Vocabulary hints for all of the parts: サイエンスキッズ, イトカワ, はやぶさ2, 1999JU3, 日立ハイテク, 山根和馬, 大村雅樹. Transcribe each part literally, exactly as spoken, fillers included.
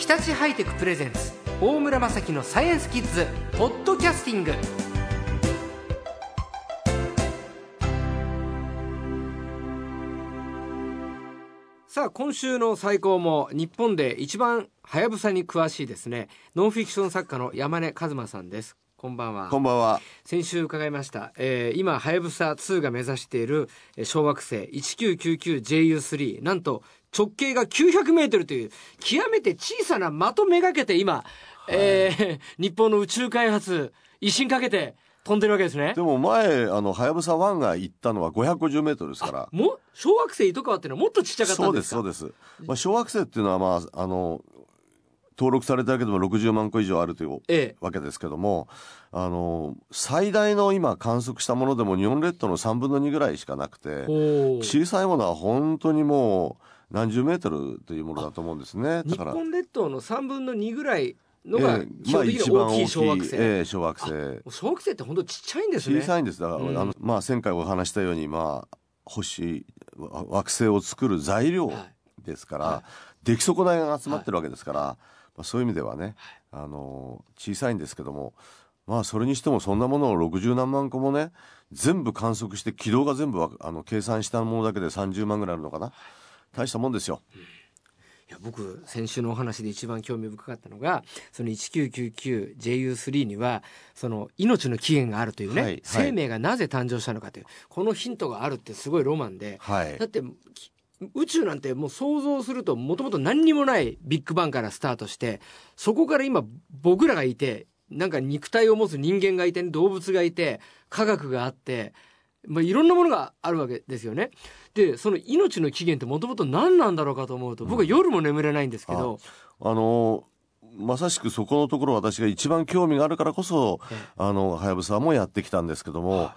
日立ハイテクプレゼンツ大村雅樹のサイエンスキッズポッドキャスティング。さあ、今週の最高も日本で一番ハヤブサに詳しいですね、ノンフィクション作家の山根和馬さんです。こんばんは。こんばんは。先週伺いました、えー、今はやぶさツーが目指している小惑星 いちきゅうきゅうきゅうジェイユースリー、 なんと直径がきゅうひゃくメートルという極めて小さな的めがけて今、はい、えー、日本の宇宙開発一新かけて飛んでるわけですね。でも前あのはやぶさワンが行ったのはごひゃくごじゅうメートルですから、も小惑星イトカワっていうのはもっとちっちゃかったんですか。そうですそうです、まあ、小惑星っていうのは、まあ、あの登録されただけでもろくじゅうまんこ以上あるという、ええ、わけですけども、あの最大の今観測したものでも日本列島のさんぶんのにぐらいしかなくて、小さいものは本当にもう何十メートルというものだと思うんですね。だから日本列島のさんぶんのにぐらいのが基本的に大きい小惑星、ええ、まあ、ええ、小惑星小惑星って本当ちっちゃいんですね。小さいんです。だから、うん、あのまあ、前回お話したように、まあ、星惑星を作る材料ですから、はいはい、出来損ないが集まってるわけですから、はい、そういう意味ではね、あのー、小さいんですけども、まあそれにしてもそんなものをろくじゅうなんまんこもね、全部観測して軌道が全部あの計算したものだけでさんじゅうまんぐらいあるのかな、大したもんですよ。うん、いや僕先週のお話で一番興味深かったのが、その いちきゅうきゅうきゅうジェイユースリー にはその命の起源があるというね、はいはい、生命がなぜ誕生したのかというこのヒントがあるってすごいロマンで、はい、だって宇宙なんてもう想像するともともと何にもないビッグバンからスタートして、そこから今僕らがいて、なんか肉体を持つ人間がいて、動物がいて、科学があって、まあ、いろんなものがあるわけですよね。でその命の起源ってもともと何なんだろうかと思うと、僕は夜も眠れないんですけど、うん、あ、あのー、まさしくそこのところ私が一番興味があるからこそ、あのはやぶさもやってきたんですけども、はあ、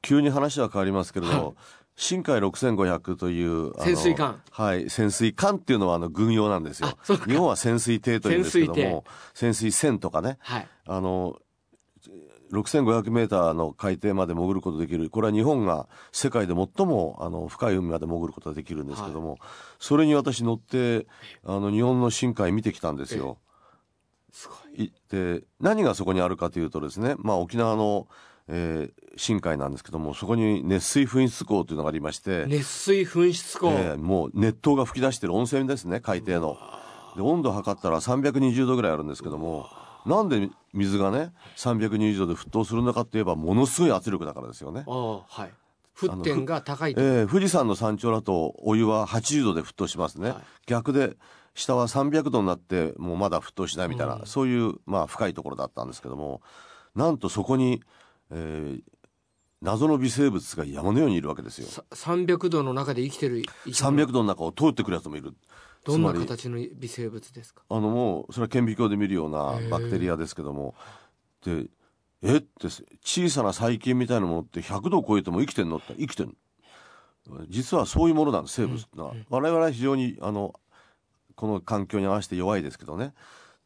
急に話は変わりますけれど、はあ、深海ろくせんごひゃくという潜水艦、はい、潜水艦っていうのはあの軍用なんですよ。日本は潜水艇というんですけども、潜水船とかね、はい、あのろくせんごひゃくメーターの海底まで潜ることができる、これは日本が世界で最もあの深い海まで潜ることができるんですけども、はい、それに私乗ってあの日本の深海見てきたんですよ。すごい。で何がそこにあるかというとですね、まあ、沖縄のえー、深海なんですけども、そこに熱水噴出口というのがありまして、熱水噴出口、えー、もう熱湯が噴き出してる温泉ですね、海底の。で温度測ったらさんびゃくにじゅうどぐらいあるんですけども、なんで水がねさんびゃくにじゅうどで沸騰するのかっていえば、ものすごい圧力だからですよね。あ、はい、沸点が高い、えー、富士山の山頂だとお湯ははちじゅうどで沸騰しますね、はい、逆で下はさんびゃくどになってもうまだ沸騰しないみたいな、うん、そういう、まあ、深いところだったんですけども、なんとそこにえー、謎の微生物が山のようにいるわけですよ。さんびゃくどの中で生きてる、さんびゃくどの中を通ってくるやつもいる。どんな形の微生物ですか。あのもうそれは顕微鏡で見るようなバクテリアですけども、でえって小さな細菌みたいなものってひゃくどを超えても生きてんのって、生きてる。実はそういうものなんです、生物ってのは、うんうん、我々は非常にあのこの環境に合わせて弱いですけどね。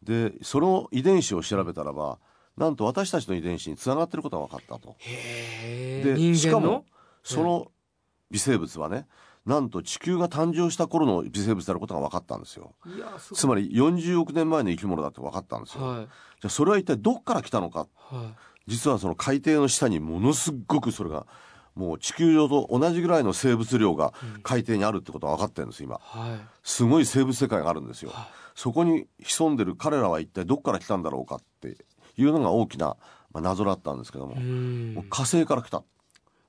でその遺伝子を調べたらば、なんと私たちの遺伝子につながってることが分かったと。へー。でしかもその微生物はね、なんと地球が誕生した頃の微生物であることが分かったんですよ。いや、すごい。つまりよんじゅうおくねんまえの生き物だって分かったんですよ、はい、じゃあそれは一体どっから来たのか、はい、実はその海底の下にものすごくそれがもう地球上と同じぐらいの生物量が海底にあるってことが分かってるんです今、はい、すごい生物世界があるんですよ、はい、そこに潜んでる彼らは一体どっから来たんだろうかっていうのが大きな、まあ、謎だったんですけども、もう火星から来た。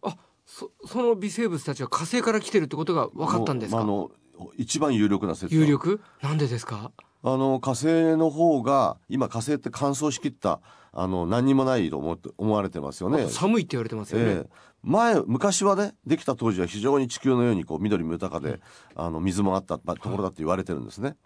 あ、そ、その微生物たちは火星から来てるってことが分かったんですか。あの一番有力な説。有力？なんでですか。あの火星の方が今、火星って乾燥しきったあの何にもないと思って思われてますよね。寒いって言われてますよね、えー、前昔はね、できた当時は非常に地球のようにこう緑も豊かで、あの水もあったところだって言われてるんですね、はい、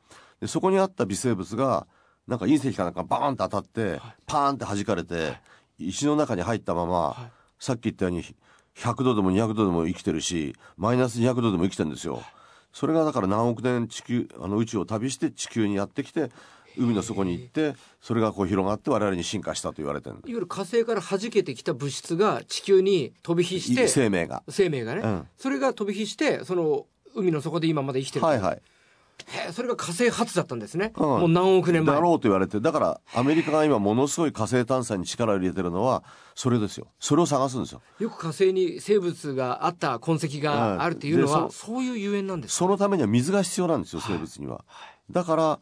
でそこにあった微生物がなんか隕石かなんかバーンと当たってパーンって弾かれて石の中に入ったまま、さっき言ったようにひゃくどでもにひゃくどでも生きてるし、マイナスにひゃくどでも生きてるんですよ。それがだから何億年地球あの宇宙を旅して地球にやってきて、海の底に行って、それがこう広がって我々に進化したと言われてる。いわゆる火星から弾けてきた物質が地球に飛び火して、生命が生命がね、うん、それが飛び火してその海の底で今まで生きてる。はいはい。へえ、それが火星発だったんですね、はい、もう何億年前だろうと言われて、だからアメリカが今ものすごい火星探査に力を入れてるのはそれですよ。それを探すんですよ。よく火星に生物があった痕跡があるというのは、はい、そ, そういうゆえんなんですか。そのためには水が必要なんですよ、生物には、はい、だから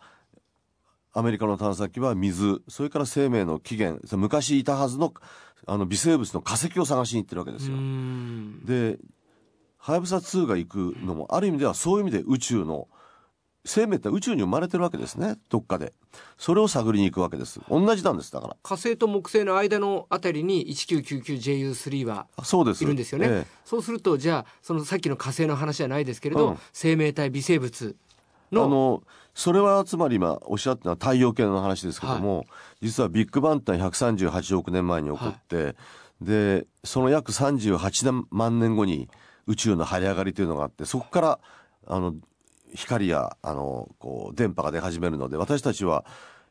アメリカの探査機は水、それから生命の起源、昔いたはず の, あの微生物の化石を探しに行ってるわけですよ。で、はやぶさツーが行くのもある意味ではそういう意味で宇宙の生命って宇宙に生まれてるわけですね、どっかで。それを探りに行くわけです。同じなんです。だから火星と木星の間のあたりに いちきゅうきゅうきゅうジェイユースリー はいるんですよね。そうです、ええ、そうするとじゃあそのさっきの火星の話じゃないですけれど、うん、生命体微生物のあのそれはつまり今おっしゃったのは太陽系の話ですけども、はい、実はビッグバンってひゃくさんじゅうはちおくねんまえに起こって、はい、でその約さんじゅうはちまんねんごに宇宙の這い上がりというのがあって、そこからあの光やあのこう電波が出始めるので、私たちは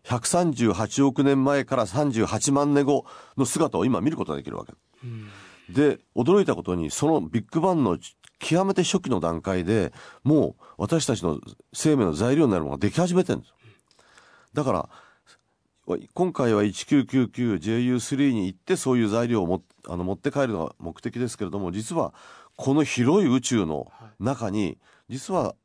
ひゃくさんじゅうはちおくねんまえからさんじゅうはちまんねんごの姿を今見ることができるわけ、うん、で驚いたことにそのビッグバンの極めて初期の段階でもう私たちの生命の材料になるものができ始めてるんです。だから今回は いちきゅうきゅうきゅうジェイユースリー に行ってそういう材料をもあの持って帰るのが目的ですけれども、実はこの広い宇宙の中に実は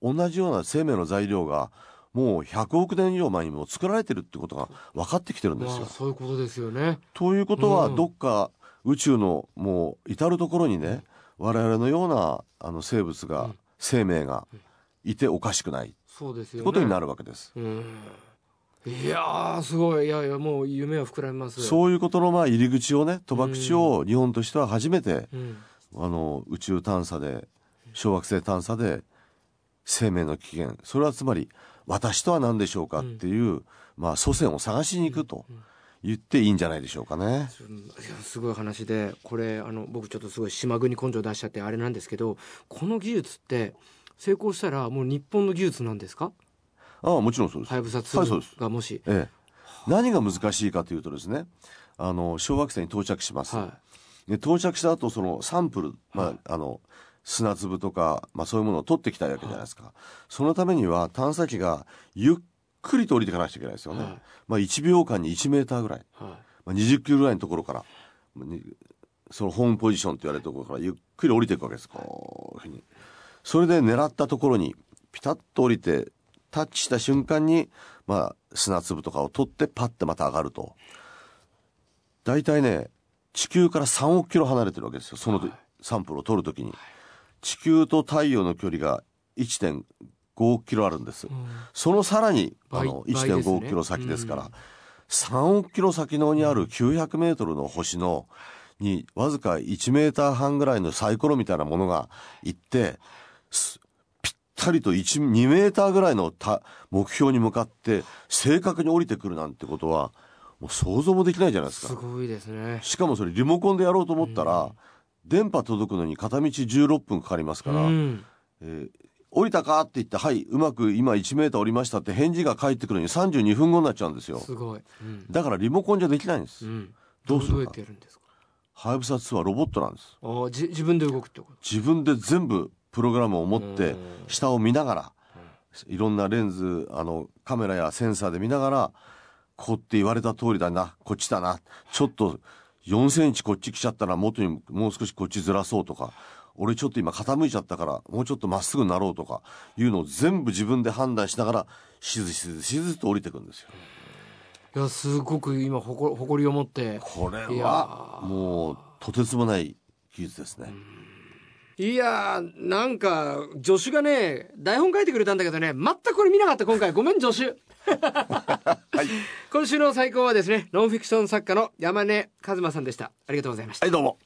同じような生命の材料がもうひゃくおくねん以上前にも作られてるってことが分かってきてるんですよ。まあ、そういうことですよね。ということはどっか宇宙のもう至るところにね、うん、我々のようなあの生物が、うん、生命がいておかしくない、うん、そうですよね、ことになるわけです。うん、いやーすごい、いやいやもう夢は膨らみます。そういうことのまあ入り口をね、賭博口を日本としては初めて、うん、あの宇宙探査で小惑星探査で生命の起源、それはつまり私とは何でしょうかっていう、うん、まあ祖先を探しに行くと言っていいんじゃないでしょうかね。すごい話で、これあの僕ちょっとすごい島国根性出しちゃってあれなんですけど、この技術って成功したらもう日本の技術なんですか。ああもちろんそうです。はやぶさツーがもし、はい、ええ、何が難しいかというとですね、あの小惑星に到着します、はい、で到着した後そのサンプル、まあ、あの砂粒とか、まあ、そういうものを取ってきたいわけじゃないですか、はい、そのためには探査機がゆっくりと降りていかなきゃいけないですよね、はい、まあ、いちびょうかんにいちメーターぐらい、はい、まあ、にじゅっキロぐらいのところからそのホームポジションと言われるところからゆっくり降りていくわけです、はい、こういうふうに。それで狙ったところにピタッと降りてタッチした瞬間に、まあ、砂粒とかを取ってパッてまた上がると、だいたいね地球からさんおくキロ離れてるわけですよ、その、はい、サンプルを取るときに、はい、地球と太陽の距離が いってんごおくキロあるんです、うん、そのさらにあの いってんごおくキロ先ですから、うん、さんおくキロ先のにあるきゅうひゃくメートルの星のにわずかいちメーターはんぐらいのサイコロみたいなものが行ってぴったりとにメーターぐらいのた目標に向かって正確に降りてくるなんてことはもう想像もできないじゃないですか。すごいですね。しかもそれリモコンでやろうと思ったら、うん、電波届くのに片道じゅうろっぷんかかりますから、うん、えー、降りたかって言って、はい、うまく今いちメーター降りましたって返事が返ってくるのにさんじゅうにふんごになっちゃうんですよ。すごい、うん、だからリモコンじゃできないんです、うん、どうするか。どうやってやるんですか。はやぶさツーはロボットなんです。あ、じ自分で動くってこと。自分で全部プログラムを持って下を見ながら、いろんなレンズ、あのカメラやセンサーで見ながら、こうって言われた通りだな、こっちだな、ちょっとよんセンチこっち来ちゃったら元にもう少しこっちずらそうとか、俺ちょっと今傾いちゃったからもうちょっとまっすぐになろうとかいうのを全部自分で判断しながらしずしずしずと降りていくんですよ。いや、すごく今誇りを持って、これはもうとてつもない技術ですね。いやー、なんか助手がね台本書いてくれたんだけどね、全くこれ見なかった今回、ごめん助手はい、今週の最高はですね、ノンフィクション作家の山根和馬さんでした。ありがとうございました。はい、どうも。